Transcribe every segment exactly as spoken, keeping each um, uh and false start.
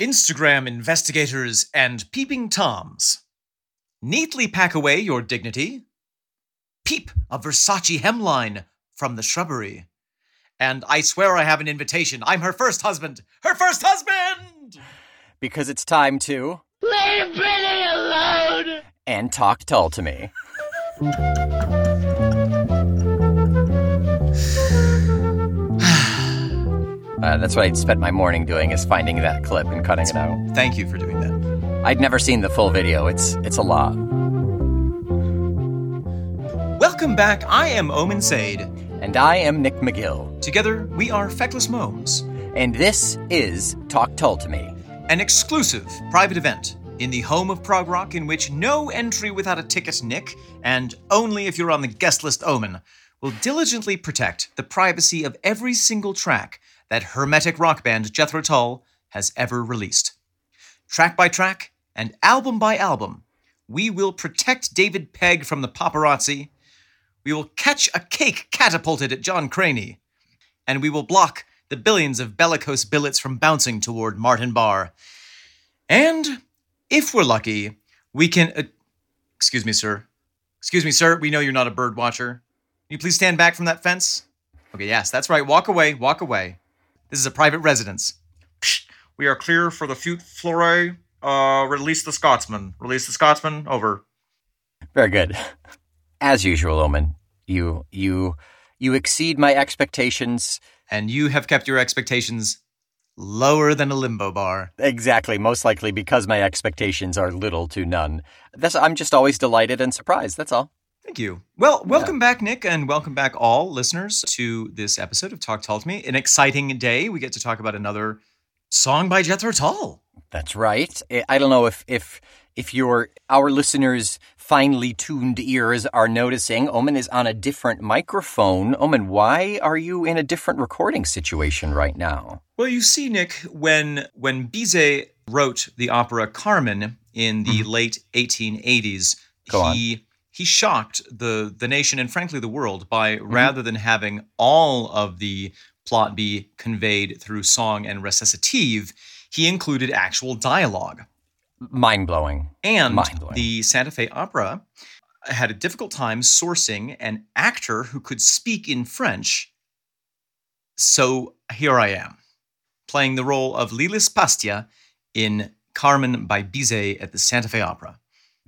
Instagram investigators and peeping toms, neatly pack away your dignity, peep a Versace hemline from the shrubbery, and I swear I have an invitation. I'm her first husband. Her first husband! Because it's time to... leave Britney alone! And talk tall to me. Uh, that's what I spent my morning doing, is finding that clip and cutting it out. Thank you for doing that. I'd never seen the full video. It's it's a lot. Welcome back. I am Omen Sade. And I am Nick McGill. Together, we are Feckless Moans. And this is Talk Told to Me. An exclusive private event in the home of prog rock in which no entry without a ticket, Nick, and only if you're on the guest list, Omen, will diligently protect the privacy of every single track that hermetic rock band Jethro Tull has ever released. Track by track and album by album, we will protect David Pegg from the paparazzi, we will catch a cake catapulted at John Craney, and we will block the billions of bellicose billets from bouncing toward Martin Barre. And, if we're lucky, we can... Uh, excuse me, sir. Excuse me, sir, we know you're not a bird watcher. Can you please stand back from that fence? Okay, yes, that's right. Walk away, walk away. This is a private residence. We are clear for the Fute Flore. Uh, release the Scotsman. Release the Scotsman. Over. Very good. As usual, Omen, you you you exceed my expectations, and you have kept your expectations lower than a limbo bar. Exactly. Most likely because my expectations are little to none. That's I'm just always delighted and surprised. That's all. Thank you. Well, welcome yeah. back, Nick, and welcome back all listeners to this episode of Talk Told to Me. An exciting day. We get to talk about another song by Jethro Tull. That's right. I don't know if if if your our listeners' finely tuned ears are noticing. Omen is on a different microphone. Omen, why are you in a different recording situation right now? Well, you see, Nick, when when Bizet wrote the opera Carmen in the mm-hmm. late eighteen eighties, Go he. On. He shocked the the nation and, frankly, the world by, mm-hmm. rather than having all of the plot be conveyed through song and recitative, he included actual dialogue. Mind-blowing. And Mind-blowing. The Santa Fe Opera had a difficult time sourcing an actor who could speak in French. So here I am, playing the role of Lilis Pastia in Carmen by Bizet at the Santa Fe Opera.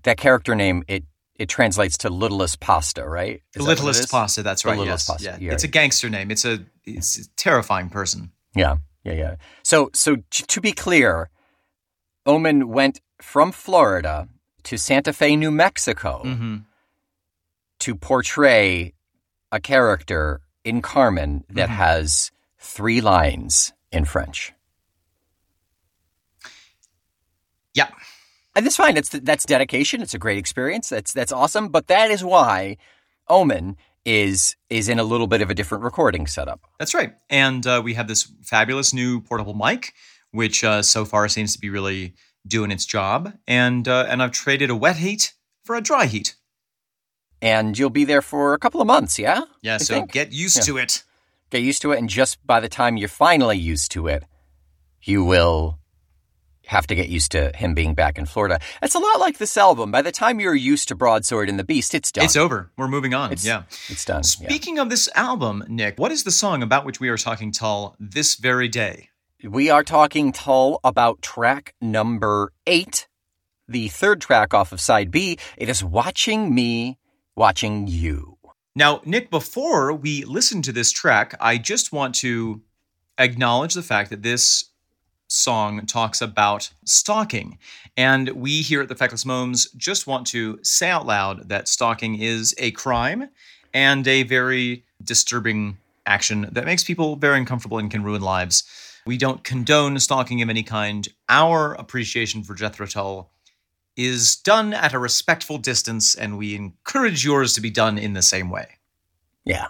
That character name, it... It translates to Littlest Pasta, right? Is the Littlest Pasta, that's right, the yes. Pasta. Yeah. Yeah. It's a gangster name. It's a it's a terrifying person. Yeah, yeah, yeah. So, so to be clear, Omen went from Florida to Santa Fe, New Mexico mm-hmm. to portray a character in Carmen that mm-hmm. has three lines in French. Yeah. And that's fine. It's, that's dedication. It's a great experience. That's that's awesome. But that is why Omen is is in a little bit of a different recording setup. That's right. And uh, we have this fabulous new portable mic, which uh, so far seems to be really doing its job. And uh, and I've traded a wet heat for a dry heat. And you'll be there for a couple of months, yeah? Yeah, I so think. get used yeah. to it. Get used to it. And just by the time you're finally used to it, you will... have to get used to him being back in Florida. It's a lot like this album. By the time you're used to Broadsword and the Beast, it's done. It's over. We're moving on. It's, yeah. It's done. Speaking yeah. of this album, Nick, what is the song about which we are talking Tull this very day? We are talking Tull about track number eight, the third track off of side B. It is Watching Me, Watching You. Now, Nick, before we listen to this track, I just want to acknowledge the fact that this song talks about stalking. And we here at the Feckless Moans just want to say out loud that stalking is a crime and a very disturbing action that makes people very uncomfortable and can ruin lives. We don't condone stalking of any kind. Our appreciation for Jethro Tull is done at a respectful distance, and we encourage yours to be done in the same way. Yeah.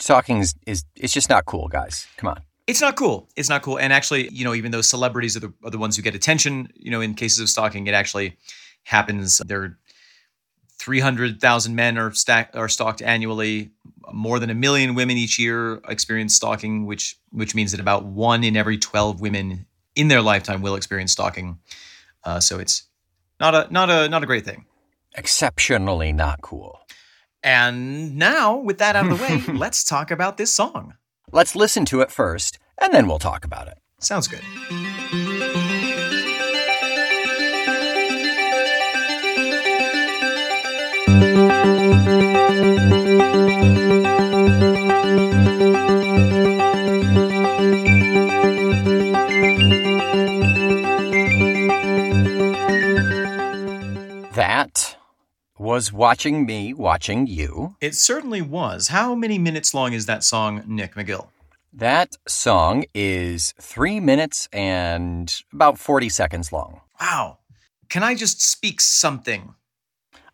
Stalking is, is it's just not cool, guys. Come on. It's not cool. It's not cool. And actually, you know, even though celebrities are the, are the ones who get attention, you know, in cases of stalking, it actually happens. There are three hundred thousand men are, stack, are stalked annually. More than a million women each year experience stalking, which which means that about one in every twelve women in their lifetime will experience stalking. Uh, so it's not a not a not a great thing. Exceptionally not cool. And now, with that out of the way, let's talk about this song. Let's listen to it first, and then we'll talk about it. Sounds good. That was Watching Me Watching You. It certainly was. How many minutes long is that song, Nick McGill? That song is three minutes and about forty seconds long. Wow. Can I just speak something?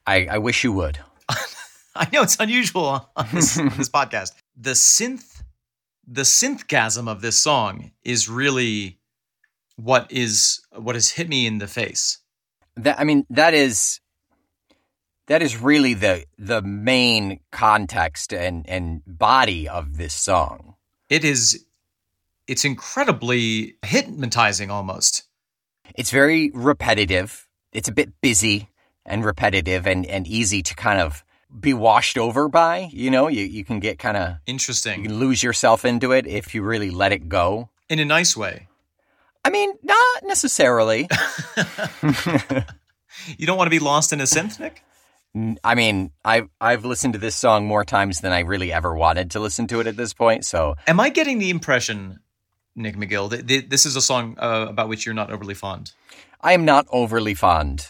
I, I wish you would. I know it's unusual on this, on this podcast. The synth, the synthgasm of this song is really what is what has hit me in the face. That I mean, that is that is really the the main context and and body of this song. It is, it's incredibly hypnotizing almost. It's very repetitive. It's a bit busy and repetitive and, and easy to kind of be washed over by, you know, you, you can get kind of interesting. You can lose yourself into it if you really let it go. In a nice way. I mean, not necessarily. You don't want to be lost in a synth, Nick? I mean, I've, I've listened to this song more times than I really ever wanted to listen to it at this point, so. Am I getting the impression, Nick McGill, that this is a song uh, about which you're not overly fond? I am not overly fond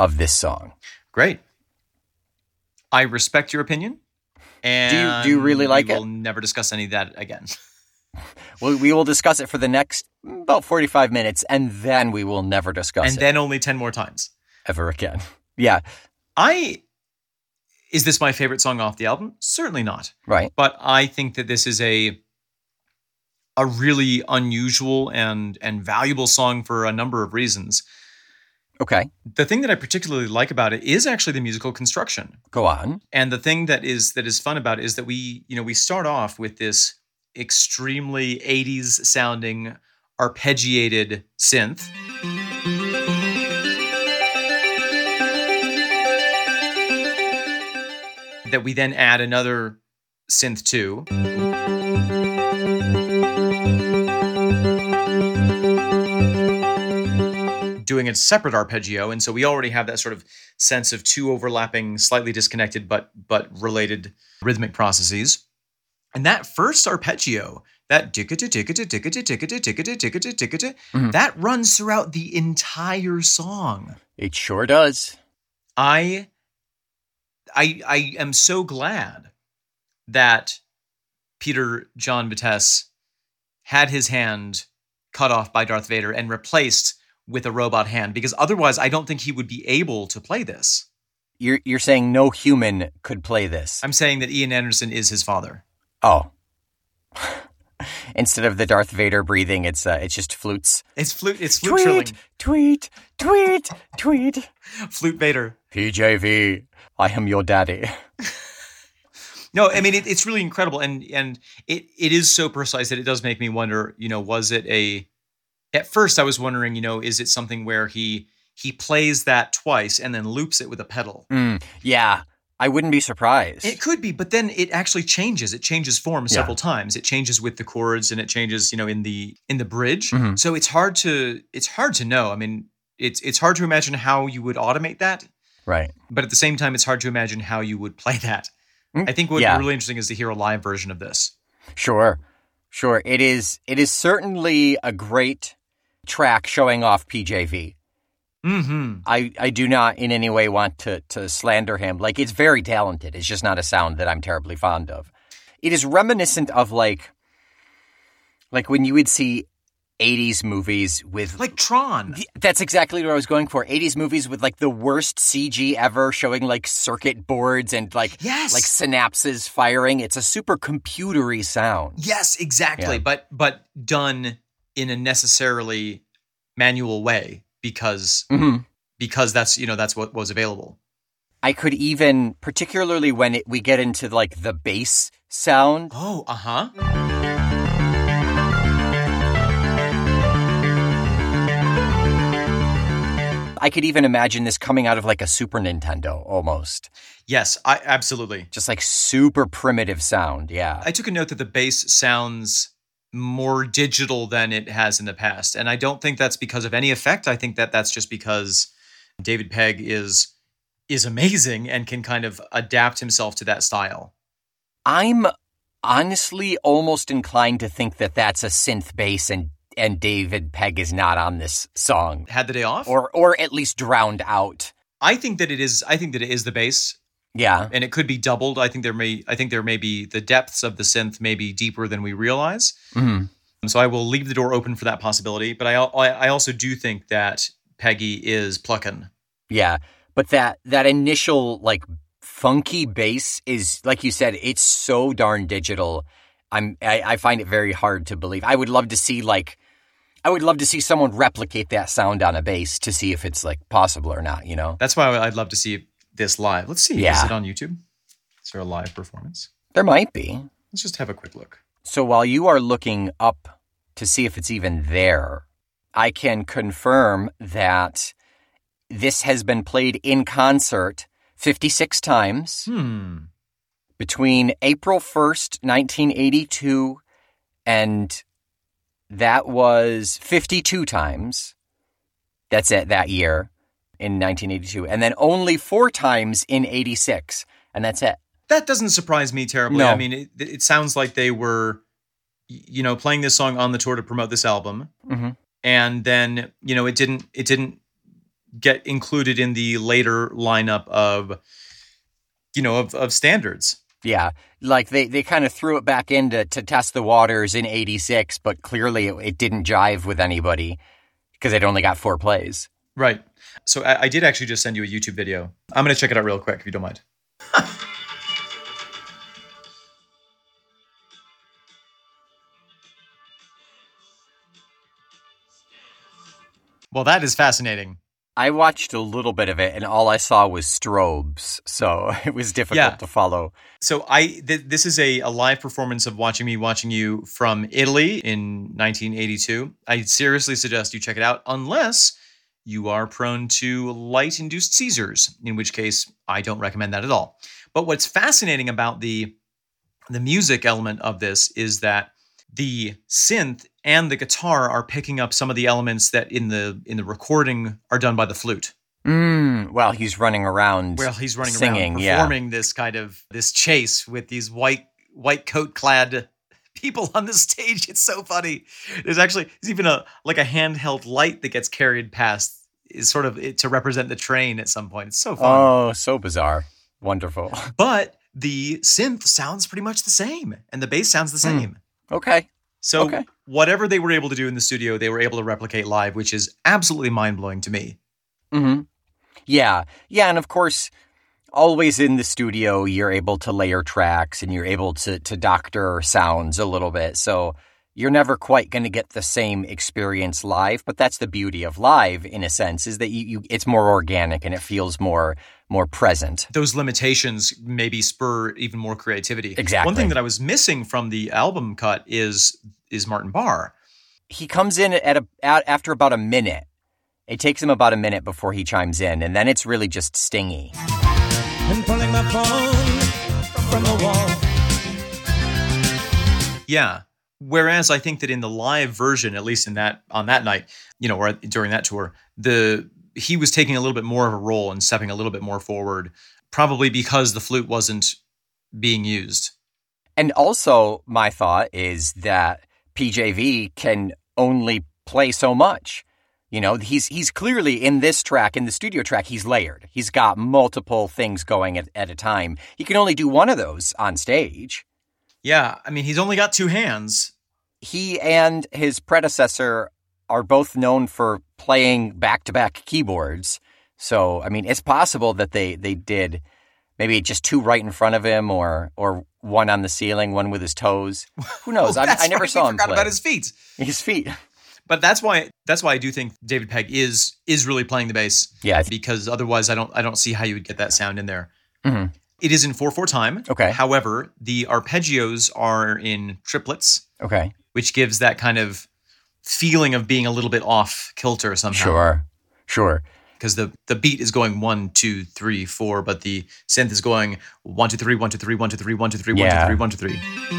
of this song. Great. I respect your opinion, and do you, do you really like we it? We'll never discuss any of that again. Well, we will discuss it for the next about forty-five minutes, and then we will never discuss and it. And then only ten more times. Ever again. Yeah. I Is this my favorite song off the album? Certainly not. Right. But I think that this is a a really unusual and and valuable song for a number of reasons. Okay. The thing that I particularly like about it is actually the musical construction. Go on. And the thing that is that is fun about it is that we, you know, we start off with this extremely eighties sounding arpeggiated synth. That we then add another synth to. Doing a separate arpeggio, and so we already have that sort of sense of two overlapping, slightly disconnected but but related rhythmic processes. And that first arpeggio, that that runs throughout the entire song. It sure does. I I I am so glad that Peter John Vitesse had his hand cut off by Darth Vader and replaced with a robot hand, because otherwise I don't think he would be able to play this. You're you're saying no human could play this? I'm saying that Ian Anderson is his father. Oh. Instead of the Darth Vader breathing, it's uh, it's just flutes. It's flute. It's flute tweet, trilling. Tweet, tweet, tweet. Flute Vader. P J V, I am your daddy. No, I mean it, it's really incredible, and and it it is so precise that it does make me wonder. You know, was it a At first, I was wondering, you know, is it something where he he plays that twice and then loops it with a pedal? Mm, yeah, I wouldn't be surprised. It could be, but then it actually changes. It changes form several yeah. times. It changes with the chords, and it changes, you know, in the in the bridge. Mm-hmm. So it's hard to it's hard to know. I mean, it's it's hard to imagine how you would automate that. Right. But at the same time, it's hard to imagine how you would play that. Mm, I think what would yeah. be really interesting is to hear a live version of this. Sure, sure. It is it is certainly a great track showing off P J V. Mm-hmm. I, I do not in any way want to, to slander him. Like, it's very talented. It's just not a sound that I'm terribly fond of. It is reminiscent of like, like when you would see eighties movies with like Tron. The, that's exactly what I was going for. eighties movies with like the worst C G ever, showing like circuit boards and like yes. like synapses firing. It's a super computery sound. Yes, exactly. Yeah. But but done in a necessarily manual way, because mm-hmm. because that's, you know, that's what was available. I could even, particularly when it, we get into like the bass sound. Oh, uh-huh. I could even imagine this coming out of like a Super Nintendo almost. Yes, I absolutely. Just like super primitive sound, yeah. I took a note that the bass sounds more digital than it has in the past. And I don't think that's because of any effect. I think that that's just because David Pegg is is amazing and can kind of adapt himself to that style. I'm honestly almost inclined to think that that's a synth bass and and David Pegg is not on this song. Had the day off? Or or at least drowned out. I think that it is I think that it is the bass. Yeah. And it could be doubled. I think there may I think there may be the depths of the synth may be deeper than we realize. Mm-hmm. So I will leave the door open for that possibility, but I I also do think that Peggy is plucking. Yeah. But that that initial like funky bass is, like you said, it's so darn digital. I'm I, I find it very hard to believe. I would love to see like I would love to see someone replicate that sound on a bass to see if it's like possible or not, you know. That's why I'd love to see this live. Let's see. Yeah. Is it on YouTube? Is there a live performance? There might be. Let's just have a quick look. So while you are looking up to see if it's even there, I can confirm that this has been played in concert fifty-six times hmm. between April first, nineteen eighty-two, and that was fifty-two times. That's it, that year. In nineteen eighty-two, and then only four times in eighty-six, and that's it. That doesn't surprise me terribly. No. I mean, it, it sounds like they were, you know, playing this song on the tour to promote this album, mm-hmm. and then, you know, it didn't it didn't get included in the later lineup of, you know, of, of standards. Yeah, like they, they kind of threw it back in to, to test the waters in eighty-six, but clearly it, it didn't jive with anybody because it only got four plays. Right. So I, I did actually just send you a YouTube video. I'm going to check it out real quick if you don't mind. Well, that is fascinating. I watched a little bit of it, and all I saw was strobes, so it was difficult yeah. to follow. So I th- this is a, a live performance of Watching Me Watching You from Italy in nineteen eighty-two. I seriously suggest you check it out, unless you are prone to light-induced seizures, in which case I don't recommend that at all. But what's fascinating about the, the music element of this is that the synth and the guitar are picking up some of the elements that in the in the recording are done by the flute. Mm, well, he's running around Well, he's running singing, around performing yeah. this kind of this chase with these white white coat-clad people on the stage. It's so funny. There's actually there's even a like a handheld light that gets carried past is sort of it, to represent the train at some point. It's so fun. Oh, so bizarre. Wonderful. But the synth sounds pretty much the same and the bass sounds the same. Mm. Okay. So okay. whatever they were able to do in the studio, they were able to replicate live, which is absolutely mind-blowing to me. Mm-hmm. Yeah. Yeah, and of course, always in the studio, you're able to layer tracks and you're able to to doctor sounds a little bit. So you're never quite going to get the same experience live, but that's the beauty of live, in a sense, is that you, you it's more organic and it feels more more present. Those limitations maybe spur even more creativity. Exactly. One thing that I was missing from the album cut is is Martin Barre. He comes in at a at, after about a minute. It takes him about a minute before he chimes in, and then it's really just stingy. And pulling my phone from the wall. Yeah. Whereas I think that in the live version, at least in that on that night, you know, or during that tour, the he was taking a little bit more of a role and stepping a little bit more forward, probably because the flute wasn't being used. And also, my thought is that P J V can only play so much. You know, he's he's clearly in this track, in the studio track, he's layered. He's got multiple things going at, at a time. He can only do one of those on stage. Yeah, I mean, he's only got two hands. He and his predecessor are both known for playing back-to-back keyboards. So, I mean, it's possible that they, they did maybe just two right in front of him or or one on the ceiling, one with his toes. Who knows? oh, I, I never right. saw him play. I forgot about his feet. His feet. But that's why that's why I do think David Pegg is is really playing the bass. Yeah, because otherwise I don't I don't see how you would get that sound in there. Mm-hmm. It is in four four time. Okay. However, the arpeggios are in triplets. Okay. Which gives that kind of feeling of being a little bit off kilter somehow. Sure. Sure. because the, the beat is going one, two, three, four, but the synth is going one, two, three, one, two, three, one, two, three, one, two, three, yeah. one, two, three, one, two, three.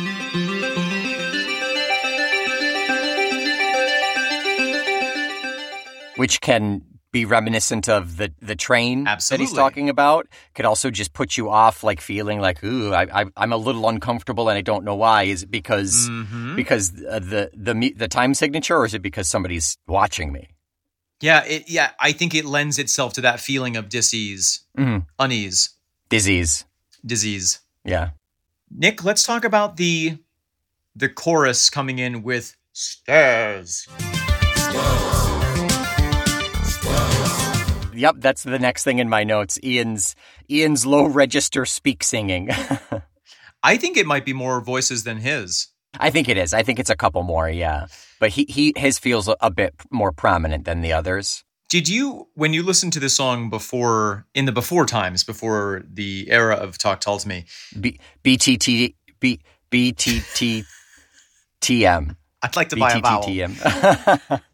Which can be reminiscent of the, the train Absolutely. That he's talking about. Could also just put you off, like feeling like, ooh, I, I, I'm a little uncomfortable and I don't know why. Is it because mm-hmm. because the, the the the time signature, or is it because somebody's watching me? Yeah, it, yeah. I think it lends itself to that feeling of dis-ease, mm-hmm. unease. Disease. Disease. Yeah. Nick, let's talk about the the chorus coming in with stairs. Stairs. Yep, that's the next thing in my notes. Ian's Ian's low register speak singing. I think it might be more voices than his. I think it is. I think it's a couple more, yeah. But he, he his feels a bit more prominent than the others. Did you, when you listened to this song before, in the before times, before the era of Talk Told to Me? B- B T T, B- B T T T M. I'd like to buy a vowel.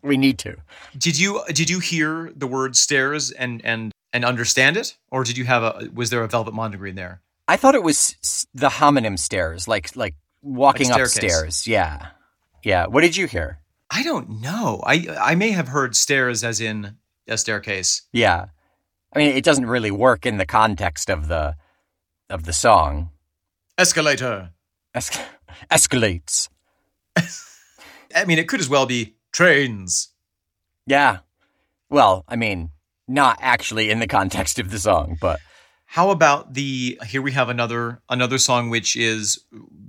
We need to. Did you did you hear the word stairs and and and understand it, or did you have a was there a velvet monogreen there? I thought it was the homonym stairs, like like walking like upstairs. Yeah, yeah. What did you hear? I don't know. I I may have heard stairs as in a staircase. Yeah, I mean it doesn't really work in the context of the of the song. Escalator. Es- escalates. I mean, it could as well be trains. Yeah. Well, I mean, not actually in the context of the song, but. How about the, here we have another another song which is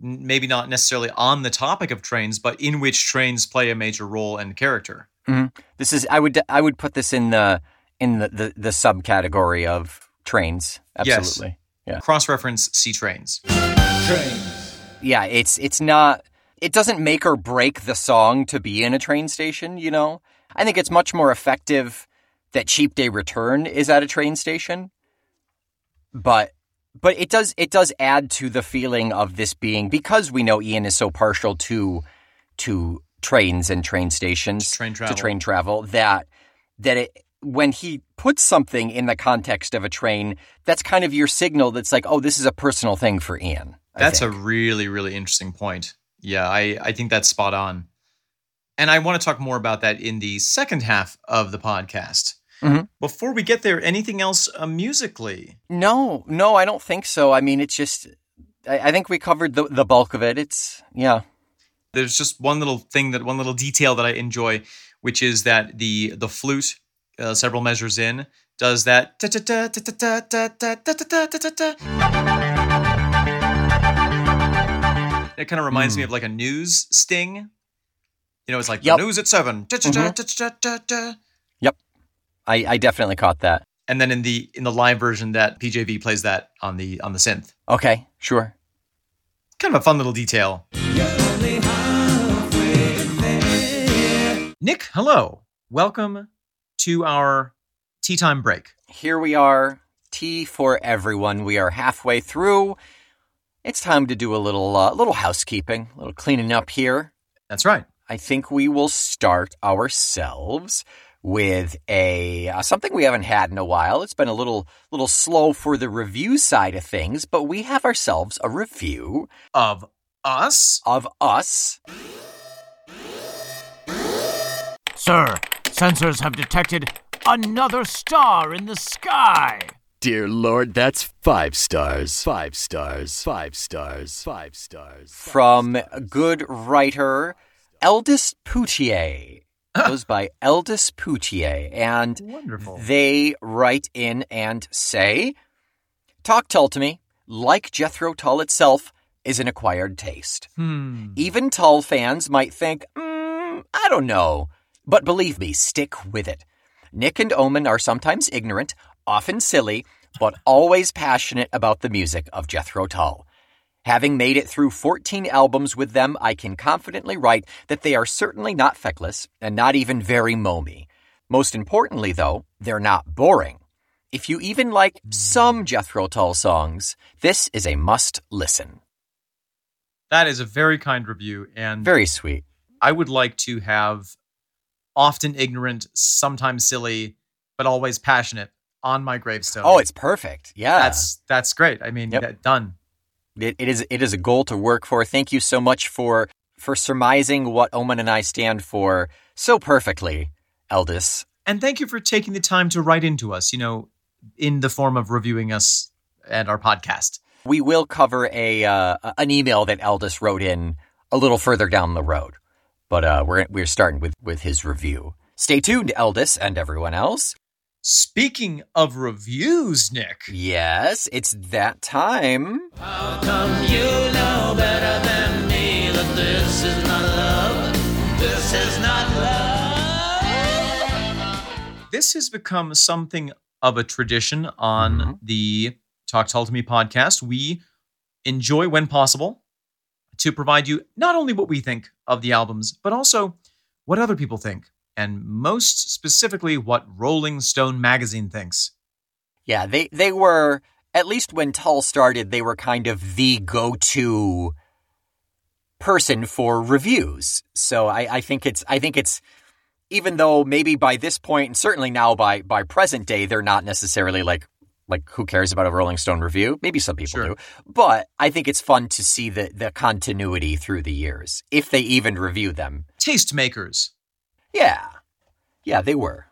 maybe not necessarily on the topic of trains, but in which trains play a major role and character. Mm-hmm. This is, I would I would put this in the in the, the, the subcategory of trains. Absolutely. Yes. Yeah. Cross-reference C trains. Trains. Yeah, it's it's not. It doesn't make or break the song to be in a train station, you know? I think it's much more effective that Cheap Day Return is at a train station. But but it does it does add to the feeling of this being, because we know Ian is so partial to to trains and train stations, train travel. to train travel, that that it when he puts something in the context of a train, that's kind of your signal that's like, oh, this is a personal thing for Ian. I that's think. a really, really interesting point. Yeah, I, I think that's spot on. And I want to talk more about that in the second half of the podcast. Mm-hmm. Before we get there, anything else uh, musically? No, no, I don't think so. I mean, it's just, I, I think we covered the, the bulk of it. It's, yeah. There's just one little thing, that one little detail that I enjoy, which is that the the flute, uh, several measures in, does that. It kind of reminds mm. me of like a news sting. You know, it's like yep. the news at seven. Mm-hmm. Yep. I, I definitely caught that. And then in the in the live version that P J V plays that on the on the synth. Okay, sure. Kind of a fun little detail. Nick, hello. Welcome to our tea time break. Here we are. Tea for everyone. We are halfway through. It's time to do a little uh, little housekeeping, a little cleaning up here. That's right. I think we will start ourselves with a uh, something we haven't had in a while. It's been a little little slow for the review side of things, but we have ourselves a review of us of us. Sir, sensors have detected another star in the sky. Dear Lord, that's five stars, five stars, five stars, five stars. From good writer Eldest Poutier. Goes by Eldest Poutier. And Wonderful. They write in and say, Talk Told to Me, like Jethro Tull itself, is an acquired taste. Hmm. Even Tull fans might think, mm, I don't know. But believe me, stick with it. Nick and Omen are sometimes ignorant, often silly, but always passionate about the music of Jethro Tull. Having made it through fourteen albums with them, I can confidently write that they are certainly not feckless and not even very moamy. Most importantly, though, they're not boring. If you even like some Jethro Tull songs, this is a must listen. That is a very kind review and very sweet. I would like to have often ignorant, sometimes silly, but always passionate on my gravestone. Oh, it's perfect. Yeah. That's that's great. I mean, yep. that, done. It, it is it is a goal to work for. Thank you so much for for surmising what Omen and I stand for so perfectly, Eldest. And thank you for taking the time to write into us, you know, in the form of reviewing us and our podcast. We will cover a uh, an email that Eldest wrote in a little further down the road, but uh, we're we're starting with with his review. Stay tuned, Eldest, and everyone else. Speaking of reviews, Nick. Yes, it's that time. How come you know better than me that this is not love? This is not love. This has become something of a tradition on mm-hmm. the Talk Told to Me podcast. We enjoy, when possible, to provide you not only what we think of the albums, but also what other people think. And most specifically, what Rolling Stone magazine thinks. Yeah, they, they were, at least when Tull started, they were kind of the go-to person for reviews. So I, I think it's, I think it's, even though maybe by this point, and certainly now by by present day, they're not necessarily like, like who cares about a Rolling Stone review? Maybe some people sure. do. But I think it's fun to see the the continuity through the years, if they even review them. Tastemakers. Yeah. Yeah, they were.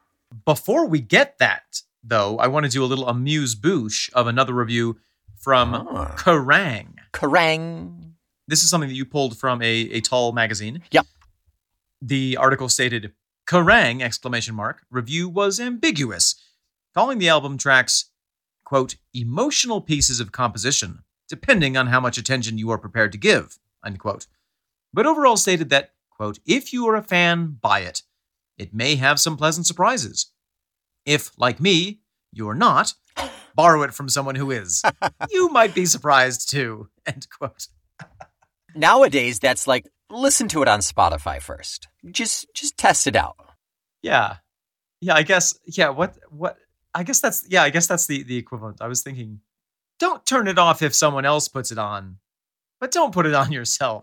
Before we get that, though, I want to do a little amuse-bouche of another review from oh. Kerrang. Kerrang. This is something that you pulled from a, a Tull magazine. Yep. The article stated, Kerrang! Exclamation mark, review was ambiguous, calling the album tracks, quote, emotional pieces of composition, depending on how much attention you are prepared to give, unquote. But overall stated that, quote, if you are a fan, buy it. It may have some pleasant surprises. If, like me, you're not, borrow it from someone who is. You might be surprised too, end quote. Nowadays, that's like, listen to it on Spotify first. Just just test it out. Yeah. Yeah, I guess, yeah, what, what, I guess that's, yeah, I guess that's the, the equivalent. I was thinking, don't turn it off if someone else puts it on. But don't put it on yourself.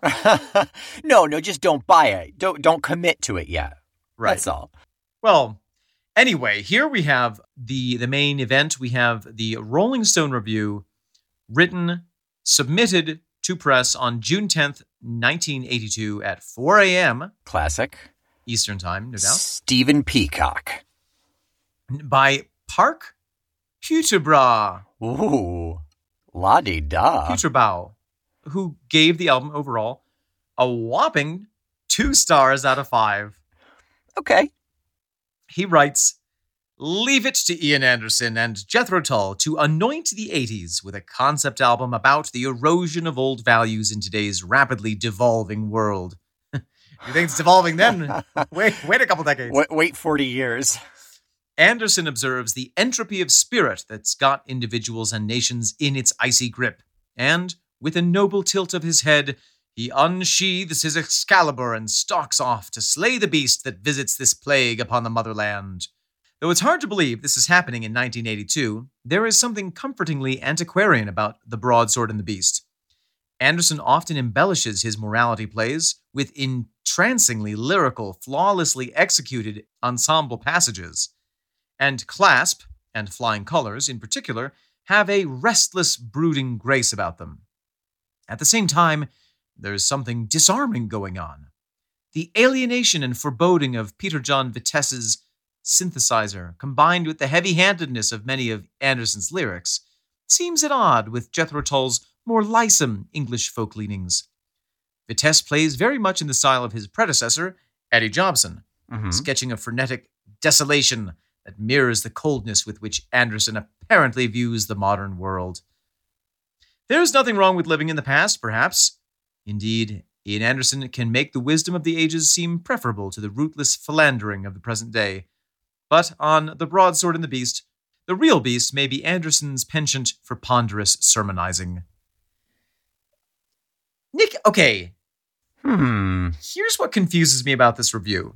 no, no, just don't buy it. Don't don't commit to it yet. Right. That's all. Well, anyway, here we have the, the main event. We have the Rolling Stone review written, submitted to press on June tenth, nineteen eighty-two at four a.m. Classic. Eastern Time, no doubt. Stephen Peacock. By Parke Puterbaugh. Ooh, la-di-da. Puterbaugh. Who gave the album overall a whopping two stars out of five. Okay. He writes, leave it to Ian Anderson and Jethro Tull to anoint the eighties with a concept album about the erosion of old values in today's rapidly devolving world. You think it's devolving then? wait, wait a couple decades. Wait, wait forty years. Anderson observes the entropy of spirit that's got individuals and nations in its icy grip, and with a noble tilt of his head, he unsheathes his Excalibur and stalks off to slay the beast that visits this plague upon the motherland. Though it's hard to believe this is happening in nineteen eighty-two, there is something comfortingly antiquarian about The Broadsword and the Beast. Anderson often embellishes his morality plays with entrancingly lyrical, flawlessly executed ensemble passages. And Clasp, and Flying Colors in particular, have a restless, brooding grace about them. At the same time, there's something disarming going on. The alienation and foreboding of Peter John Vitesse's synthesizer, combined with the heavy-handedness of many of Anderson's lyrics, seems at odds with Jethro Tull's more lissom English folk leanings. Vitesse plays very much in the style of his predecessor, Eddie Jobson, mm-hmm. sketching a frenetic desolation that mirrors the coldness with which Anderson apparently views the modern world. There's nothing wrong with living in the past, perhaps. Indeed, Ian Anderson can make the wisdom of the ages seem preferable to the rootless philandering of the present day. But on The Broadsword and the Beast, the real beast may be Anderson's penchant for ponderous sermonizing. Nick, okay. Hmm. Here's what confuses me about this review.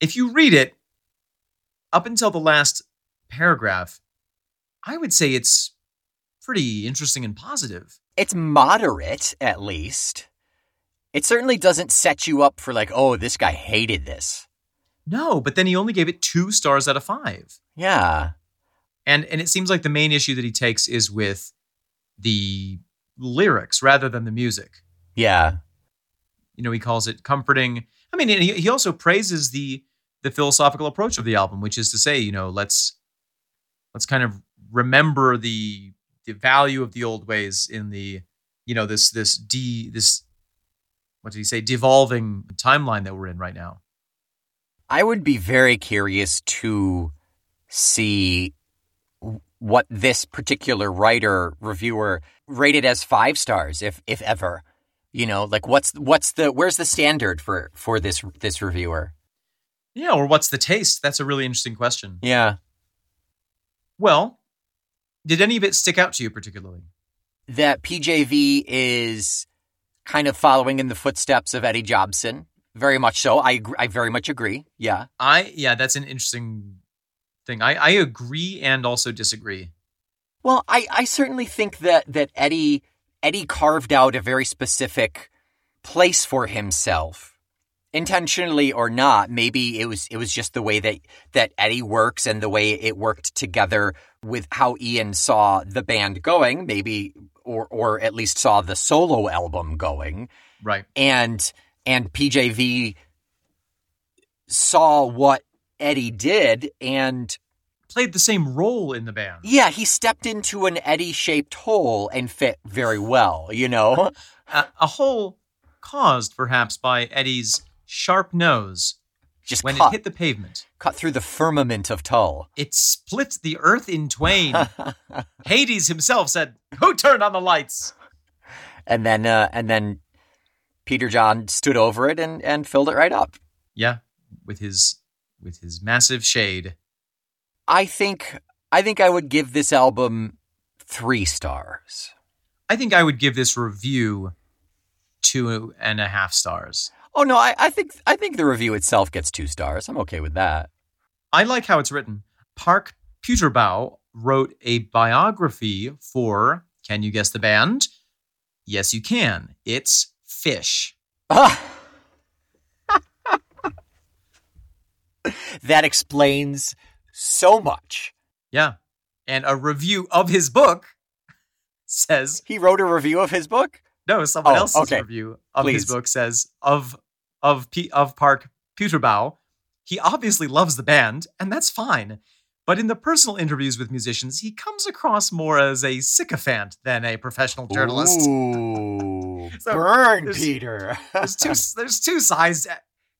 If you read it, up until the last paragraph, I would say it's pretty interesting and positive. It's moderate, at least. It certainly doesn't set you up for like, oh, this guy hated this. No, but then he only gave it two stars out of five. Yeah. And and it seems like the main issue that he takes is with the lyrics rather than the music. Yeah. You know, he calls it comforting. I mean, he he also praises the the philosophical approach of the album, which is to say, you know, let's let's kind of remember the the value of the old ways in the, you know, this this de this what did he say, devolving timeline that we're in right now. I would be very curious to see what this particular writer reviewer rated as five stars, if if ever. You know, like what's what's the where's the standard for for this this reviewer? Yeah, or what's the taste? That's a really interesting question. Yeah. Well, did any of it stick out to you particularly? That P J V is kind of following in the footsteps of Eddie Jobson. Very much so. I I very much agree. Yeah. I yeah, that's an interesting thing. I, I agree and also disagree. Well, I, I certainly think that that Eddie Eddie carved out a very specific place for himself. Intentionally or not, maybe it was it was just the way that, that Eddie works and the way it worked together with how Ian saw the band going, maybe or or at least saw the solo album going. Right. And And P J V saw what Eddie did and played the same role in the band. Yeah, he stepped into an Eddie-shaped hole and fit very well, you know? a, a hole caused, perhaps, by Eddie's sharp nose just when cut, it hit the pavement. Cut through the firmament of Tull. It split the earth in twain. Hades himself said, "Who turned on the lights?" And then, uh, and then... Peter John stood over it and, and filled it right up. Yeah, with his with his massive shade. I think I think I would give this album three stars. I think I would give this review two and a half stars. Oh no, I, I think I think the review itself gets two stars. I'm okay with that. I like how it's written. Parke Puterbaugh wrote a biography for, can you guess the band? Yes, you can. It's Fish. Oh. That explains so much. Yeah. And a review of his book says... He wrote a review of his book? No, someone oh, else's okay. review of Please. his book says, of of P- of Parke Puterbaugh, he obviously loves the band, and that's fine. But in the personal interviews with musicians, he comes across more as a sycophant than a professional journalist. Ooh, so burn, there's, Peter. there's two. There's two sides to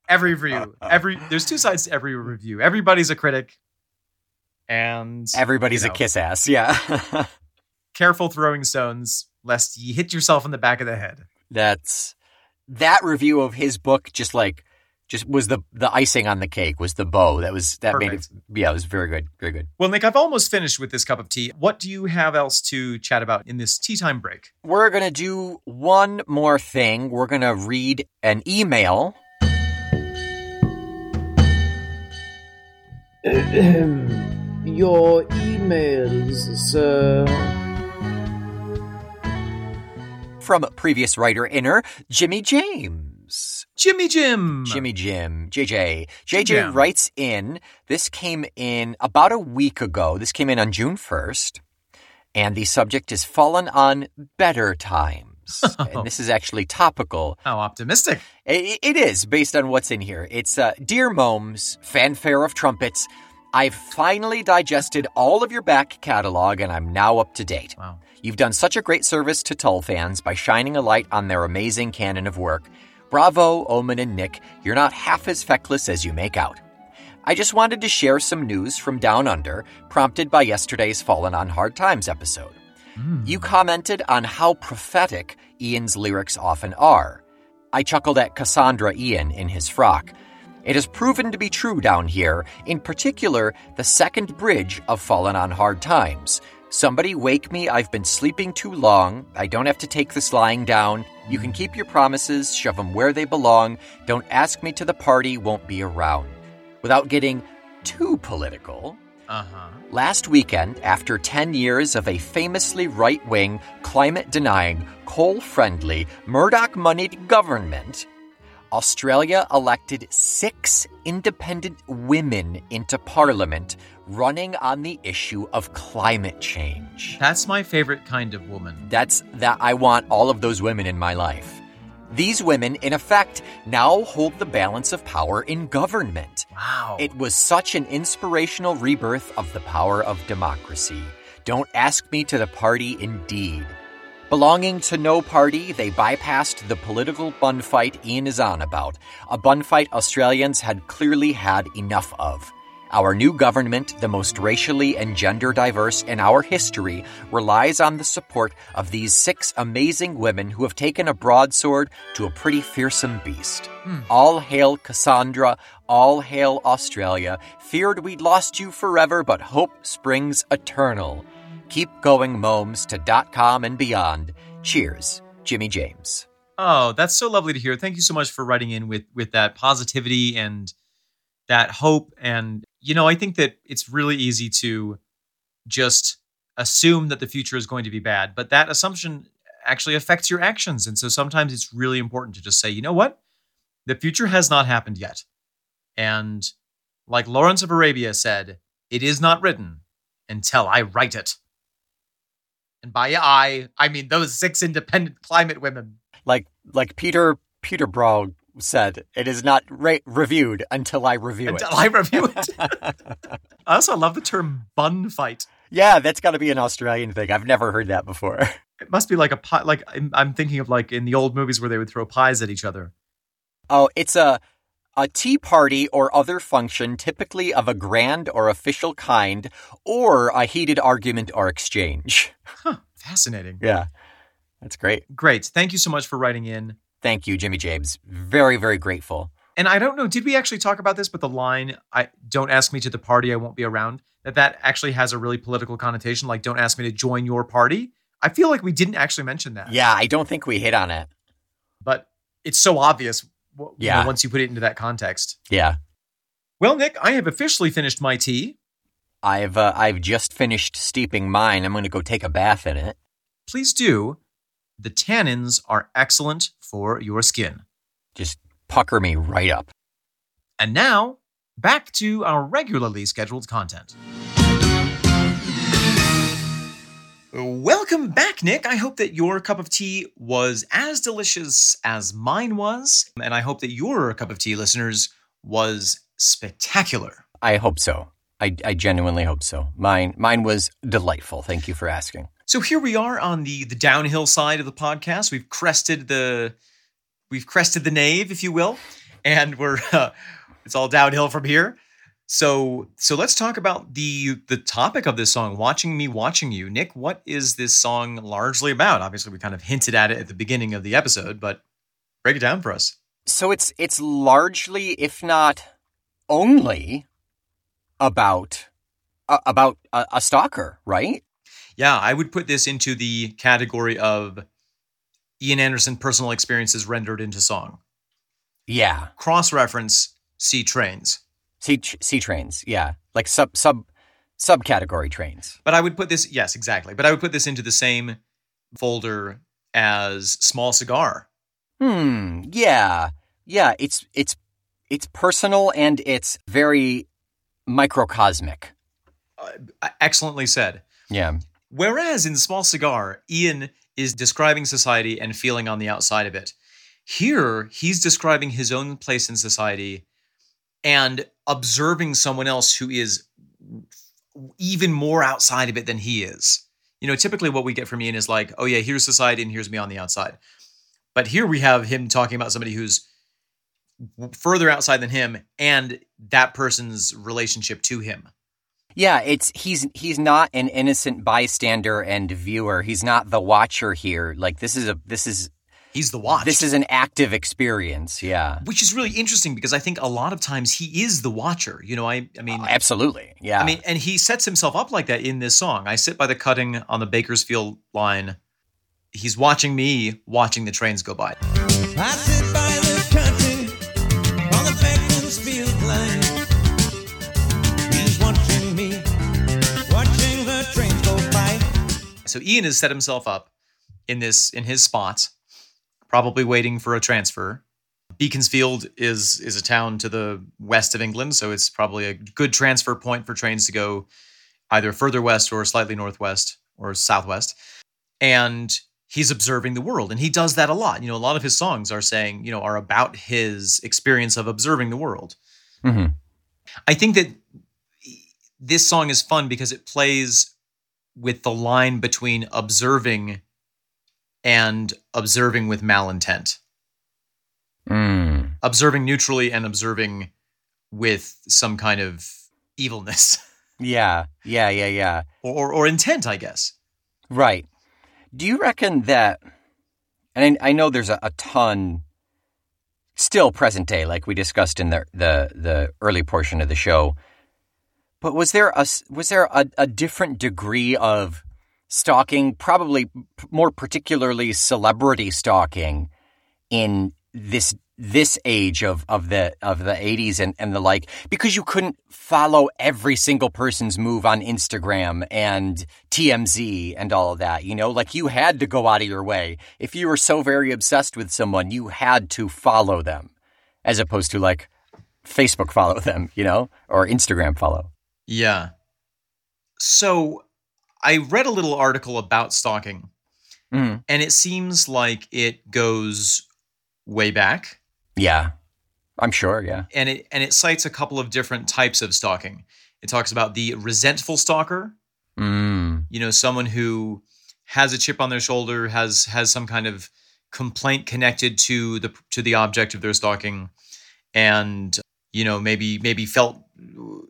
every review. Every there's two sides to every review. Everybody's a critic, and everybody's you know, a kiss ass. Yeah. Careful throwing stones, lest you hit yourself in the back of the head. That's that review of his book. Just like. Just was the the icing on the cake, was the bow. That was that Perfect. made it yeah, it was very good. Very good. Well, Nick, I've almost finished with this cup of tea. What do you have else to chat about in this tea time break? We're gonna do one more thing. We're gonna read an email. Your emails, sir. From previous writer inner, Jimmy James. Jimmy Jim. Jimmy Jim. J J. J J writes in, this came in about a week ago. This came in on June first. And the subject is Fallen on Better Times. Oh. And this is actually topical. How optimistic. It, it is, based on what's in here. It's, uh, Dear Momes, fanfare of trumpets. I've finally digested all of your back catalog, and I'm now up to date. Wow. You've done such a great service to Tull fans by shining a light on their amazing canon of work. Bravo, Omen and Nick, you're not half as feckless as you make out. I just wanted to share some news from Down Under, prompted by yesterday's Fallen on Hard Times episode. Mm. You commented on how prophetic Ian's lyrics often are. I chuckled at Cassandra Ian in his frock. It has proven to be true down here, in particular, the second bridge of Fallen on Hard Times. Somebody wake me, I've been sleeping too long. I don't have to take this lying down. You can keep your promises, shove them where they belong. Don't ask me to the party, won't be around. Without getting too political, uh-huh. Last weekend, after ten years of a famously right-wing, climate-denying, coal-friendly, Murdoch-moneyed government, Australia elected six independent women into parliament running on the issue of climate change. That's my favorite kind of woman. That's that I want all of those women in my life. These women, in effect, now hold the balance of power in government. Wow. It was such an inspirational rebirth of the power of democracy. Don't ask me to the party indeed. Belonging to no party, they bypassed the political bun fight Ian is on about, a bun fight Australians had clearly had enough of. Our new government, the most racially and gender diverse in our history, relies on the support of these six amazing women who have taken a broadsword to a pretty fearsome beast. Hmm. All hail Cassandra, all hail Australia. Feared we'd lost you forever, but hope springs eternal. Keep going, Momes, to .com and beyond. Cheers, Jimmy James. Oh, that's so lovely to hear. Thank you so much for writing in with, with that positivity and that hope. And, you know, I think that it's really easy to just assume that the future is going to be bad, but that assumption actually affects your actions. And so sometimes it's really important to just say, you know what? The future has not happened yet. And like Lawrence of Arabia said, it is not written until I write it. And by I, I mean those six independent climate women. Like like Peter Puterbaugh said, it is not re- reviewed until I review until it. Until I review it. I also love the term bun fight. Yeah, that's got to be an Australian thing. I've never heard that before. It must be like a pie. Like I'm thinking of like in the old movies where they would throw pies at each other. Oh, it's a... A tea party or other function typically of a grand or official kind, or a heated argument or exchange. Huh, fascinating. Yeah, that's great. Great. Thank you so much for writing in. Thank you, Jimmy James. Very, very grateful. And I don't know, did we actually talk about this, but the line, I don't ask me to the party, I won't be around, that that actually has a really political connotation, like don't ask me to join your party. I feel like we didn't actually mention that. Yeah, I don't think we hit on it. But it's so obvious. You yeah. know, once you put it into that context. Yeah. Well, Nick, I have officially finished my tea. I've uh, I've just finished steeping mine. I'm going to go take a bath in it. Please do. The tannins are excellent for your skin. Just pucker me right up. And now, back to our regularly scheduled content. Welcome back, Nick. I hope that your cup of tea was as delicious as mine was. And I hope that your cup of tea, listeners, was spectacular. I hope so. I, I genuinely hope so. Mine mine was delightful. Thank you for asking. So here we are on the, the downhill side of the podcast. We've crested the we've crested the nave, if you will. And we're uh, it's all downhill from here. So so let's talk about the the topic of this song, Watching Me Watching You. Nick, what is this song largely about? Obviously, we kind of hinted at it at the beginning of the episode, but break it down for us. So it's it's largely, if not only, about, uh, about a, a stalker, right? Yeah, I would put this into the category of Ian Anderson personal experiences rendered into song. Yeah. Cross-reference, see trains. Sea, sea trains, yeah, like sub sub subcategory trains. But I would put this, yes, exactly. But I would put this into the same folder as Small Cigar. Hmm. Yeah, yeah. It's it's it's personal and it's very microcosmic. Uh, excellently said. Yeah. Whereas in Small Cigar, Ian is describing society and feeling on the outside of it. Here, he's describing his own place in society and observing someone else who is even more outside of it than he is. You know, typically what we get from Ian is like, oh yeah, here's society and here's me on the outside. But here we have him talking about somebody who's further outside than him and that person's relationship to him. Yeah, it's he's he's not an innocent bystander and viewer. He's not the watcher here. Like this is a this is He's the watch. This is an active experience, yeah. Which is really interesting because I think a lot of times he is the watcher. You know, I I mean... Oh, absolutely, yeah. I mean, and he sets himself up like that in this song. I sit by the cutting on the Beaconsfield line. He's watching me, watching the trains go by. I sit by the cutting on the Beaconsfield line. He's watching me, watching the trains go by. So Ian has set himself up in this in his spot. Probably waiting for a transfer. Beaconsfield is is a town to the west of England, so it's probably a good transfer point for trains to go either further west or slightly northwest or southwest. And he's observing the world, and he does that a lot. You know, a lot of his songs are saying, you know, are about his experience of observing the world. Mm-hmm. I think that this song is fun because it plays with the line between observing and observing with malintent. Mm. Observing neutrally and observing with some kind of evilness. Yeah, yeah, yeah, yeah. Or, or, or intent, I guess. Right. Do you reckon that, and I, I know there's a, a ton still present day, like we discussed in the, the the early portion of the show, but was there a, was there a, a different degree of stalking, probably more particularly celebrity stalking in this this age of of the of the eighties and, and the like, because you couldn't follow every single person's move on Instagram and T M Z and all of that, you know, like you had to go out of your way. If you were so very obsessed with someone, you had to follow them, as opposed to like Facebook follow them, you know, or Instagram follow. Yeah. So I read a little article about stalking, mm. and it seems like it goes way back. Yeah, I'm sure, yeah. And it and it cites a couple of different types of stalking. It talks about the resentful stalker. Mm. You know, someone who has a chip on their shoulder, has has some kind of complaint connected to the to the object of their stalking, and, you know, maybe maybe felt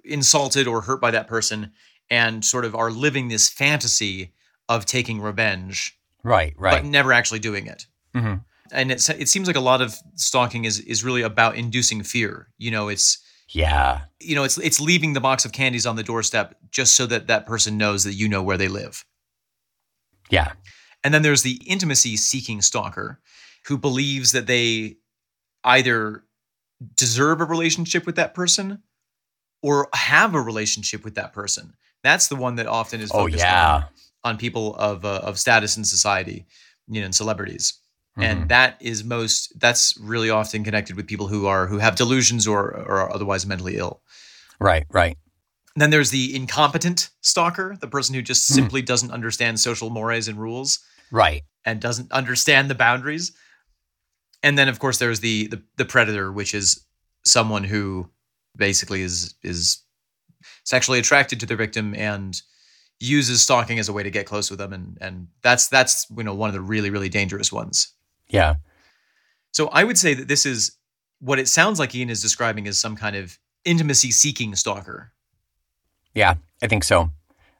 insulted or hurt by that person and sort of are living this fantasy of taking revenge. Right, right. But never actually doing it. Mm-hmm. And it's, it seems like a lot of stalking is, is really about inducing fear. You know, it's yeah. You know, it's it's leaving the box of candies on the doorstep just so that that person knows that you know where they live. Yeah. And then there's the intimacy-seeking stalker who believes that they either deserve a relationship with that person or have a relationship with that person. That's the one that often is focused oh, yeah. on, on people of uh, of status in society, you know, and celebrities. And mm-hmm. that is most, that's really often connected with people who are, who have delusions or, or are otherwise mentally ill. Right, right. And then there's the incompetent stalker, the person who just simply mm. doesn't understand social mores and rules. Right. And doesn't understand the boundaries. And then, of course, there's the, the, the predator, which is someone who basically is, is sexually attracted to their victim and uses stalking as a way to get close with them. And, and that's, that's, you know, one of the really, really dangerous ones. Yeah. So I would say that this is what it sounds like Ian is describing as some kind of intimacy-seeking stalker. Yeah, I think so.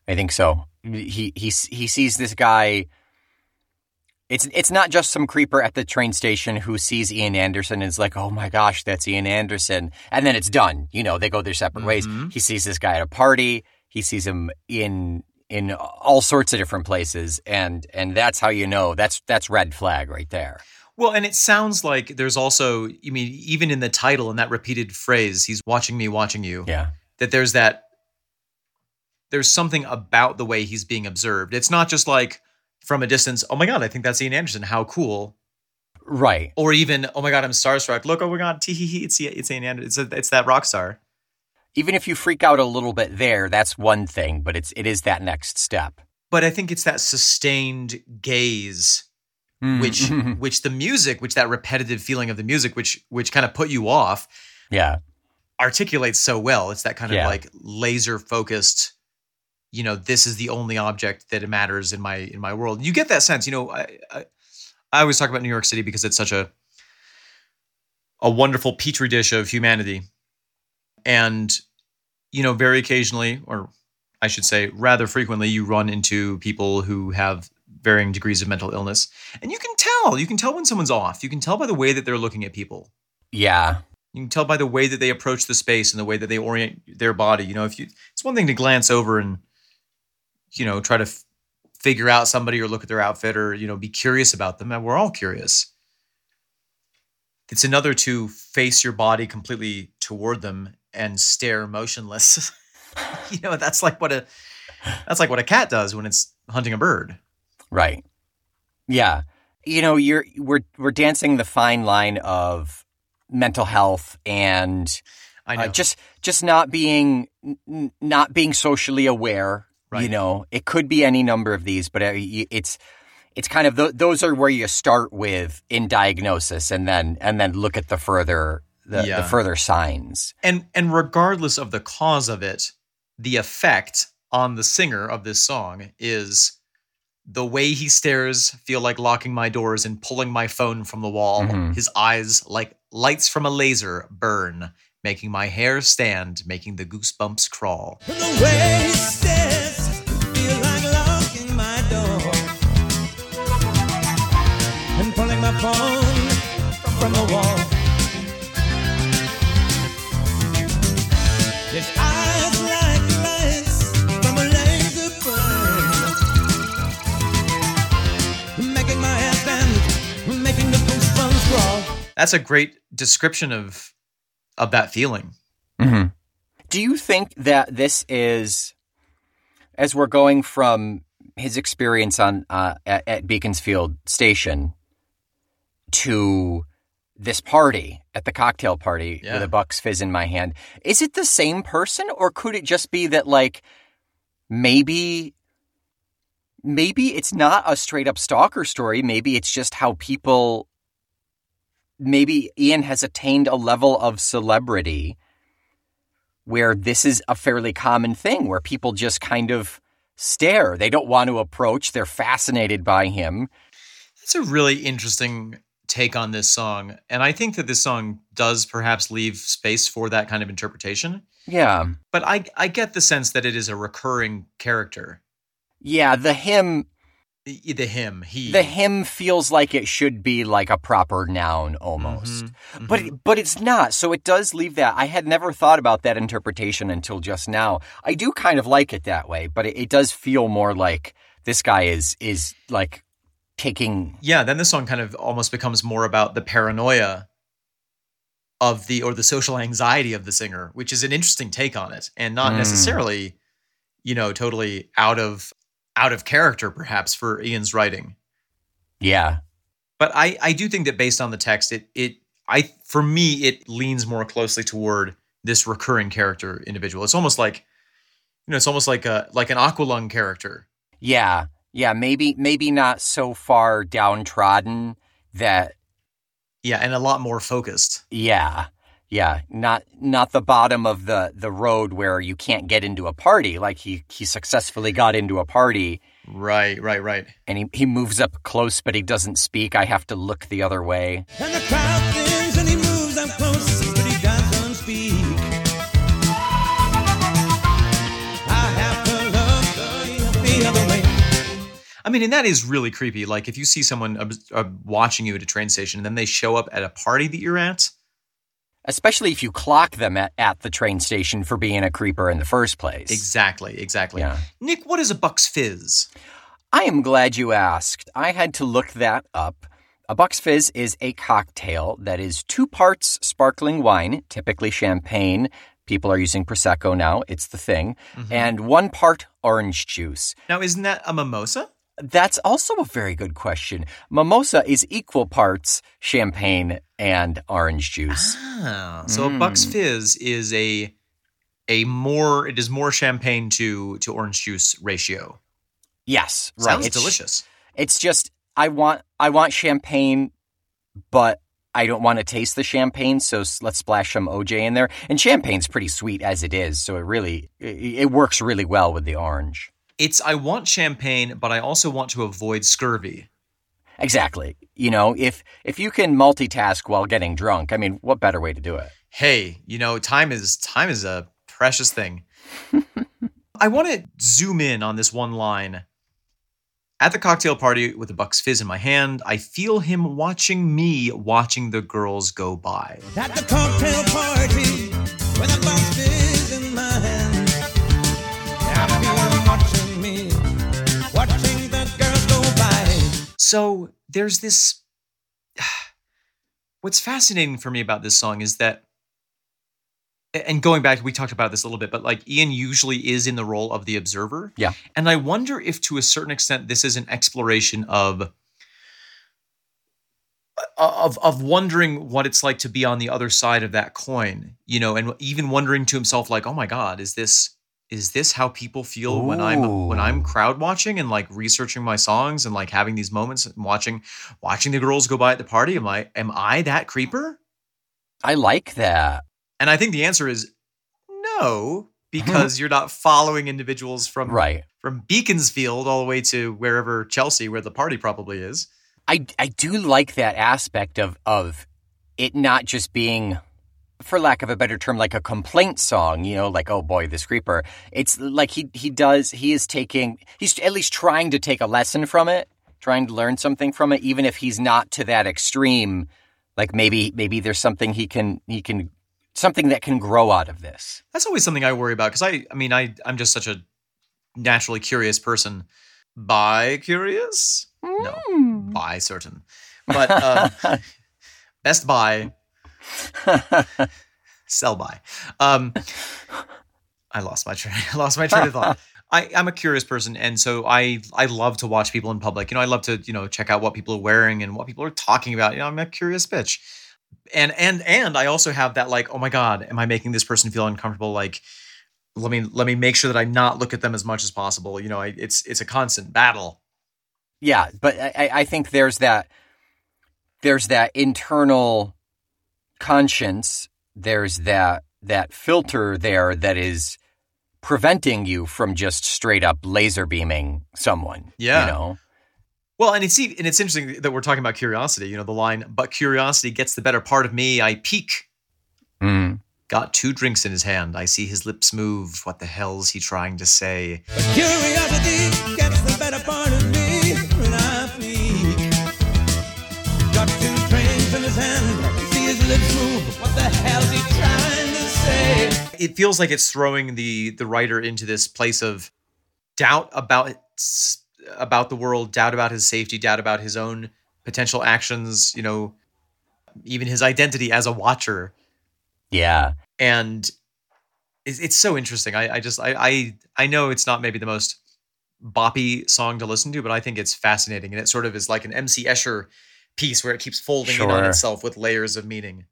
I think so. He he he sees this guy. It's it's not just some creeper at the train station who sees Ian Anderson and is like, oh my gosh, that's Ian Anderson. And then it's done. You know, they go their separate mm-hmm. ways. He sees this guy at a party. He sees him in... in all sorts of different places, and and that's how you know that's that's red flag right there. Well, and it sounds like there's also, I mean, even in the title and that repeated phrase, he's watching me, watching you. Yeah, that there's that there's something about the way he's being observed. It's not just like from a distance. Oh my God, I think that's Ian Anderson. How cool, right? Or even, oh my God, I'm starstruck. Look, oh my God, tee hee hee, it's it's Ian Anderson. It's a, it's that rock star. Even if you freak out a little bit there, that's one thing, but it's it is that next step. But I think it's that sustained gaze, mm. which which the music, which that repetitive feeling of the music, which which kind of put you off, yeah, articulates so well. It's that kind yeah. of like laser focused, you know, this is the only object that matters in my in my world. You get that sense, you know. I I, I always talk about New York City because it's such a a wonderful petri dish of humanity. And, you know, very occasionally, or I should say rather frequently, you run into people who have varying degrees of mental illness. And you can tell. You can tell when someone's off. You can tell by the way that they're looking at people. Yeah. You can tell by the way that they approach the space and the way that they orient their body. You know, if you, it's one thing to glance over and, you know, try to f- figure out somebody or look at their outfit or, you know, be curious about them. And we're all curious. It's another to face your body completely toward them and stare motionless. You know, that's like what a that's like what a cat does when it's hunting a bird. Right. Yeah. You know, you're we're we're dancing the fine line of mental health and I know. Uh, just just not being n- not being socially aware. Right. You know, it could be any number of these, but it's it's kind of th- those are where you start with in diagnosis, and then and then look at the further the, yeah. the further signs. And and regardless of the cause of it, the effect on the singer of this song is the way he stares, feel like locking my doors and pulling my phone from the wall. Mm-hmm. His eyes like lights from a laser burn, making my hair stand, making the goosebumps crawl. The way he stares. My phone from the wall. His eyes like lights from a laser burn, making my hair stand, making the goosebumps crawl. That's a great description of of that feeling. Mm-hmm. Do you think that this is, as we're going from his experience on uh, at, at Beaconsfield Station to this party at the cocktail party yeah. with a Buck's Fizz in my hand, is it the same person, or could it just be that like maybe maybe it's not a straight up stalker story, maybe it's just how people, maybe Ian has attained a level of celebrity where this is a fairly common thing where people just kind of stare, they don't want to approach, they're fascinated by him. That's a really interesting take on this song. And I think that this song does perhaps leave space for that kind of interpretation. Yeah. But I, I get the sense that it is a recurring character. Yeah, the him... The, the him, he... The him feels like it should be like a proper noun almost. Mm-hmm, mm-hmm. But, it, but it's not, so it does leave that. I had never thought about that interpretation until just now. I do kind of like it that way, but it, it does feel more like this guy is is like... taking... Yeah, then this song kind of almost becomes more about the paranoia of the, or the social anxiety of the singer, which is an interesting take on it and not mm. necessarily, you know, totally out of, out of character perhaps for Ian's writing. Yeah. But I, I do think that based on the text, it, it, I, for me, it leans more closely toward this recurring character individual. It's almost like, you know, it's almost like a, like an Aqualung character. Yeah. Yeah, maybe maybe not so far downtrodden that... Yeah, and a lot more focused. Yeah, yeah. Not not the bottom of the, the road where you can't get into a party. Like, he, he successfully got into a party. Right, right, right. And he, he moves up close, but he doesn't speak. I have to look the other way. And the crowd thins and he moves up close, but he doesn't speak. I have to look the other way. I mean, and that is really creepy. Like, if you see someone uh, uh, watching you at a train station and then they show up at a party that you're at. Especially if you clock them at, at the train station for being a creeper in the first place. Exactly, exactly. Yeah. Nick, what is a Buck's Fizz? I am glad you asked. I had to look that up. A Buck's Fizz is a cocktail that is two parts sparkling wine, typically champagne. People are using Prosecco now. It's the thing. Mm-hmm. And one part orange juice. Now, isn't that a mimosa? That's also a very good question. Mimosa is equal parts champagne and orange juice. Ah, so mm. a Buck's Fizz is a a more it is more champagne to to orange juice ratio. Yes, right. Sounds it's, delicious. It's just I want I want champagne, but I don't want to taste the champagne, so let's splash some O J in there. And champagne's pretty sweet as it is, so it really it, it works really well with the orange. It's, I want champagne, but I also want to avoid scurvy. Exactly. You know, if if you can multitask while getting drunk, I mean, what better way to do it? Hey, you know, time is time is a precious thing. I want to zoom in on this one line. At the cocktail party with a Buck's Fizz in my hand, I feel him watching me, watching the girls go by. At the cocktail party with a Buck's Fizz in my hand. So there's this, what's fascinating for me about this song is that, and going back, we talked about this a little bit, but like Ian usually is in the role of the observer. Yeah. And I wonder if to a certain extent, this is an exploration of of of wondering what it's like to be on the other side of that coin, you know, and even wondering to himself, like, oh my God, is this is this how people feel Ooh. when I'm when I'm crowd watching and like researching my songs and like having these moments and watching watching the girls go by at the party? Am I am I that creeper? I like that. And I think the answer is no, because you're not following individuals from right. from Beaconsfield all the way to wherever Chelsea, where the party probably is. I, I do like that aspect of of it not just being, for lack of a better term, like a complaint song, you know, like, oh boy, this creeper. It's like he he does, he is taking, he's at least trying to take a lesson from it, trying to learn something from it, even if he's not to that extreme. Like maybe maybe there's something he can he can something that can grow out of this. That's always something I worry about because I I mean I I'm just such a naturally curious person. Bi curious? Mm. No, bi certain. But uh, best buy, sell buy. Um, I lost my train. I lost my train of thought. I, I'm a curious person, and so I I love to watch people in public. You know, I love to, you know, check out what people are wearing and what people are talking about. You know, I'm a curious bitch. And and and I also have that like, oh my God, am I making this person feel uncomfortable? Like, let me let me make sure that I not look at them as much as possible. You know, I, it's it's a constant battle. Yeah, but I, I think there's that there's that internal conscience. There's that that filter there that is preventing you from just straight up laser beaming someone. Yeah. You know? Well, and it's and it's interesting that we're talking about curiosity. You know, the line, but curiosity gets the better part of me. I peek. Mm. Got two drinks in his hand. I see his lips move. What the hell's he trying to say? But curiosity gets the better part of me. When I peek. Got two drinks in his hand. I see his lips move. What the hell's he trying to say? It feels like it's throwing the the writer into this place of doubt about about the world, doubt about his safety, doubt about his own potential actions, you know, even his identity as a watcher. Yeah. And it's, it's so interesting. I, I just, I, I I know it's not maybe the most boppy song to listen to, but I think it's fascinating. And it sort of is like an M C Escher piece where it keeps folding sure. in on itself with layers of meaning.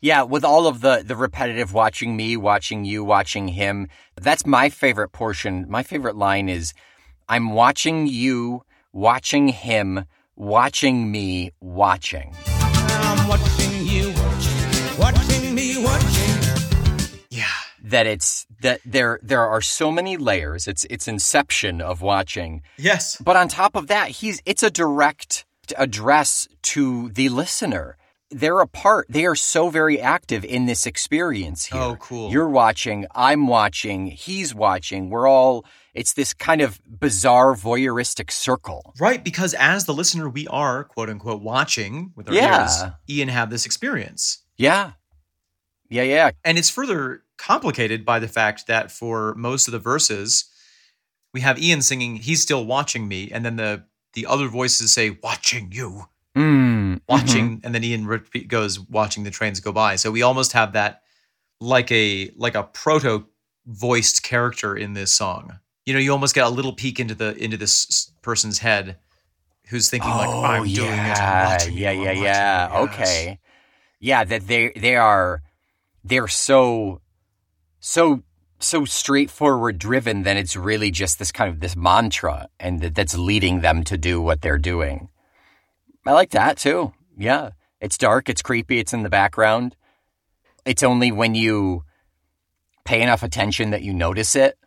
Yeah, with all of the, the repetitive watching me, watching you, watching him, that's my favorite portion. My favorite line is, I'm watching you, watching him, watching me, watching. I'm watching you, watching, watching me, watching. Yeah. That it's, that there there are so many layers. It's it's inception of watching. Yes. But on top of that, he's it's a direct address to the listener. They're a part. They are so very active in this experience here. Oh, cool. You're watching. I'm watching. He's watching. We're all, it's this kind of bizarre voyeuristic circle. Right. Because as the listener, we are, quote unquote, watching with our yeah. ears. Ian have this experience. Yeah. Yeah, yeah. And it's further complicated by the fact that for most of the verses, we have Ian singing, he's still watching me. And then the, the other voices say, watching you. Mm, watching, mm-hmm. and then Ian repeat, goes watching the trains go by. So we almost have that, like a like a proto-voiced character in this song. You know, you almost get a little peek into the into this person's head, who's thinking oh, like, "I'm yeah. doing it, I'm watching yeah, you, yeah, I'm yeah, watching yeah, okay, yeah." That they they are they're so so so straightforward driven that it's really just this kind of this mantra, and that, that's leading them to do what they're doing. I like that, too. Yeah. It's dark. It's creepy. It's in the background. It's only when you pay enough attention that you notice it.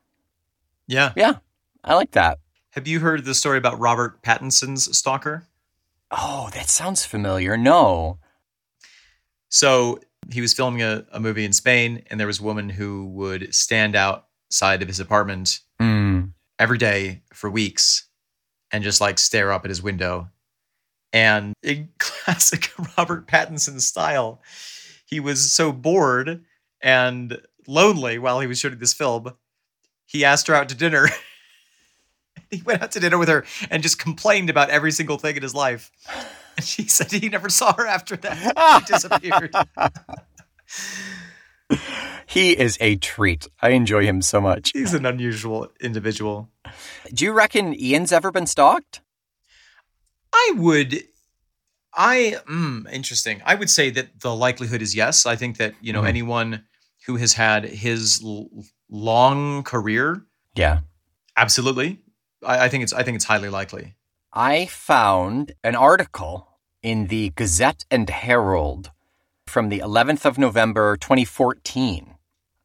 Yeah. Yeah. I like that. Have you heard the story about Robert Pattinson's Stalker? Oh, that sounds familiar. No. So he was filming a, a movie in Spain, and there was a woman who would stand outside of his apartment mm. every day for weeks and just like stare up at his window. And in classic Robert Pattinson style, he was so bored and lonely while he was shooting this film, he asked her out to dinner. He went out to dinner with her and just complained about every single thing in his life. And she said he never saw her after that. She disappeared. He is a treat. I enjoy him so much. He's an unusual individual. Do you reckon Ian's ever been stalked? I would, I, mm, interesting. I would say that the likelihood is yes. I think that, you know, mm-hmm. anyone who has had his l- long career. Yeah, absolutely. I, I think it's, I think it's highly likely. I found an article in the Gazette and Herald from the eleventh of November, twenty fourteen.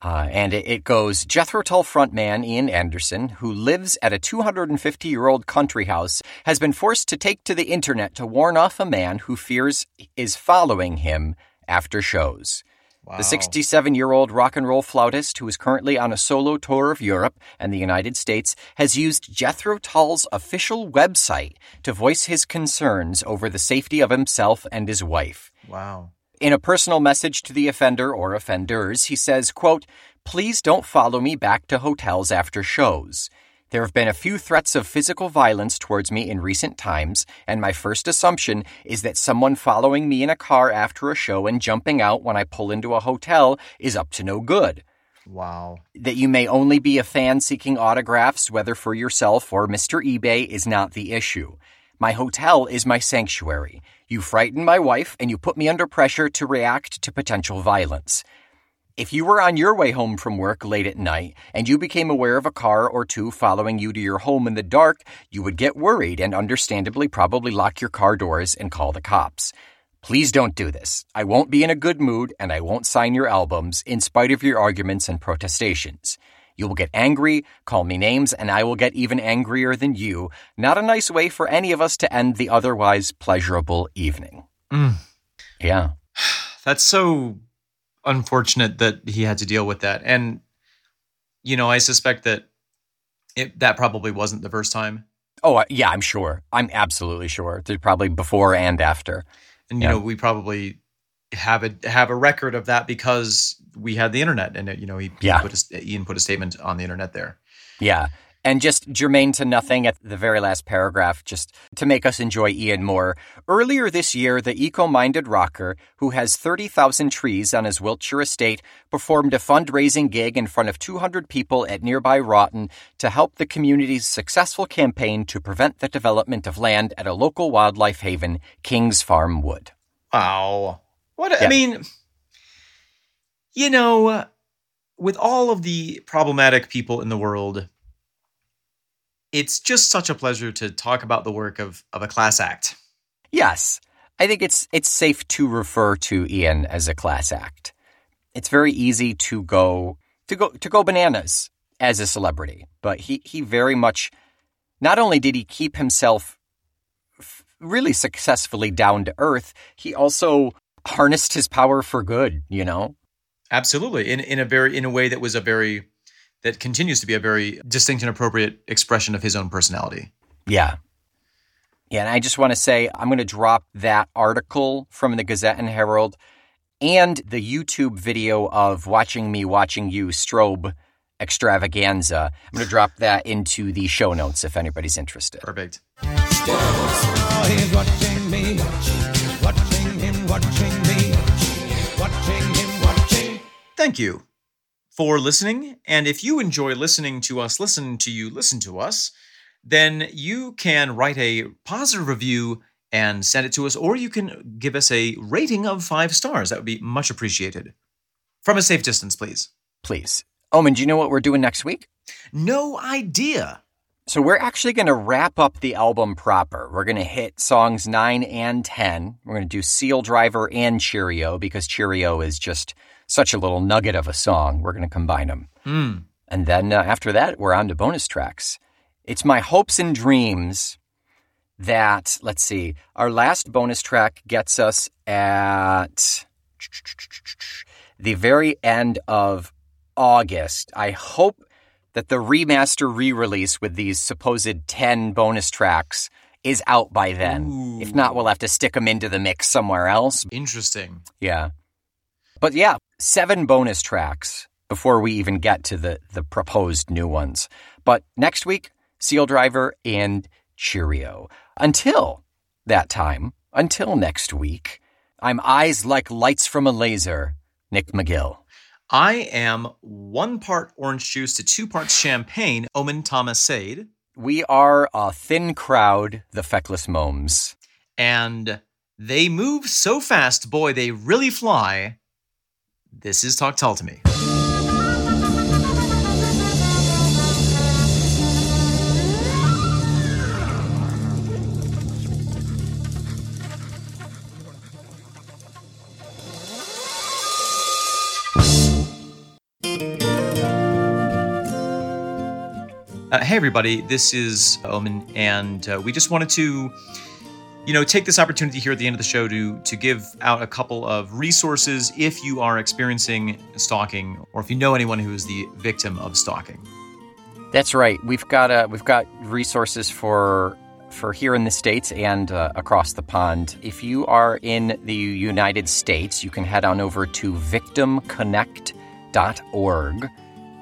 Uh, and it, it goes, Jethro Tull frontman Ian Anderson, who lives at a two hundred fifty-year-old country house, has been forced to take to the internet to warn off a man who fears is following him after shows. Wow. The sixty-seven-year-old rock and roll flautist, who is currently on a solo tour of Europe and the United States, has used Jethro Tull's official website to voice his concerns over the safety of himself and his wife. Wow. In a personal message to the offender or offenders, he says, quote, "Please don't follow me back to hotels after shows. There have been a few threats of physical violence towards me in recent times, and my first assumption is that someone following me in a car after a show and jumping out when I pull into a hotel is up to no good. Wow. That you may only be a fan seeking autographs, whether for yourself or Mister eBay, is not the issue. My hotel is my sanctuary. You frightened my wife, and you put me under pressure to react to potential violence. If you were on your way home from work late at night, and you became aware of a car or two following you to your home in the dark, you would get worried and understandably probably lock your car doors and call the cops. Please don't do this. I won't be in a good mood, and I won't sign your albums, in spite of your arguments and protestations. You will get angry, call me names, and I will get even angrier than you. Not a nice way for any of us to end the otherwise pleasurable evening." Mm. Yeah. That's so unfortunate that he had to deal with that. And, you know, I suspect that it, that probably wasn't the first time. Oh, yeah, I'm sure. I'm absolutely sure. There's probably before and after. And, you yeah. know, we probably have a have a record of that because we had the internet, and you know he yeah. put a, Ian put a statement on the internet there. Yeah, and just germane to nothing at the very last paragraph, just to make us enjoy Ian more. Earlier this year, the eco-minded rocker, who has thirty thousand trees on his Wiltshire estate, performed a fundraising gig in front of two hundred people at nearby Roughton to help the community's successful campaign to prevent the development of land at a local wildlife haven, King's Farm Wood. Wow. What yeah. I mean, you know, with all of the problematic people in the world, it's just such a pleasure to talk about the work of, of a class act. Yes, I think it's it's safe to refer to Ian as a class act. It's very easy to go to go to go bananas as a celebrity, but he he very much not only did he keep himself really successfully down to earth, he also harnessed his power for good, you know? Absolutely. In in a very in a way that was a very that continues to be a very distinct and appropriate expression of his own personality. Yeah. Yeah, and I just want to say I'm going to drop that article from the Gazette and Herald and the YouTube video of Watching Me Watching You strobe extravaganza. I'm going to drop that into the show notes if anybody's interested. Perfect. Oh, he's watching me, watching him, watching me, watching him, watching. Thank you for listening. And if you enjoy listening to us, listen to you, listen to us, then you can write a positive review and send it to us, or you can give us a rating of five stars. That would be much appreciated. From a safe distance, please. Please. Omen, do you know what we're doing next week? No idea. So we're actually going to wrap up the album proper. We're going to hit songs nine and ten. We're going to do Seal Driver and Cheerio because Cheerio is just such a little nugget of a song. We're going to combine them. Mm. And then uh, after that, we're on to bonus tracks. It's my hopes and dreams that, let's see, our last bonus track gets us at the very end of August. I hope that the remaster re-release with these supposed ten bonus tracks is out by then. Ooh. If not, we'll have to stick them into the mix somewhere else. Interesting. Yeah. But yeah, seven bonus tracks before we even get to the, the proposed new ones. But next week, Seal Driver and Cheerio. Until that time, until next week, I'm eyes like lights from a laser, Nick McGill. I am one part orange juice to two parts champagne, Omen Sade. We are a thin crowd, the Feckless Moans. And They move so fast, boy, they really fly. This is Talk Told to Me. Uh, hey, everybody, this is Omen, and uh, we just wanted to, you know, take this opportunity here at the end of the show to to give out a couple of resources if you are experiencing stalking or if you know anyone who is the victim of stalking. That's right. We've got uh, we've got resources for for here in the States and uh, across the pond. If you are in the United States, you can head on over to victim connect dot org.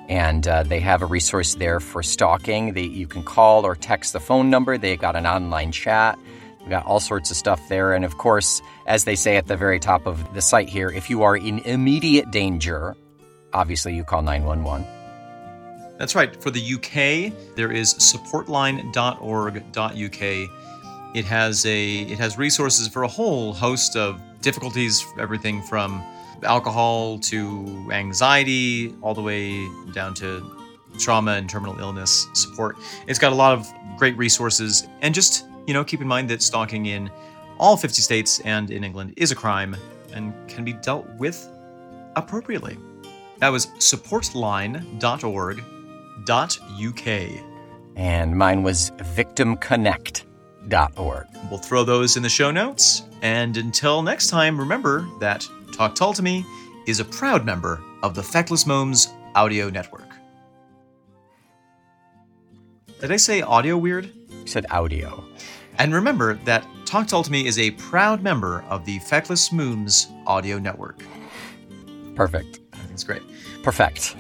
And uh, they have a resource there for stalking. They, you can call or text the phone number. They got an online chat. We got all sorts of stuff there. And of course, as they say at the very top of the site here, if you are in immediate danger, obviously you call nine one one. That's right. For the U K, there is support line dot org dot U K. It has a it has resources for a whole host of difficulties, everything from alcohol to anxiety, all the way down to trauma and terminal illness support. It's got a lot of great resources. And just, you know, keep in mind that stalking in all fifty states and in England is a crime and can be dealt with appropriately. That was support line dot org dot U K. And mine was victim connect dot org. We'll throw those in the show notes. And until next time, remember that Talk Told to Me is a proud member of the Feckless Moans Audio Network. Did I say audio weird? You said audio. And remember that Talk Told to Me is a proud member of the Feckless Moons Audio Network. Perfect. That's great. Perfect.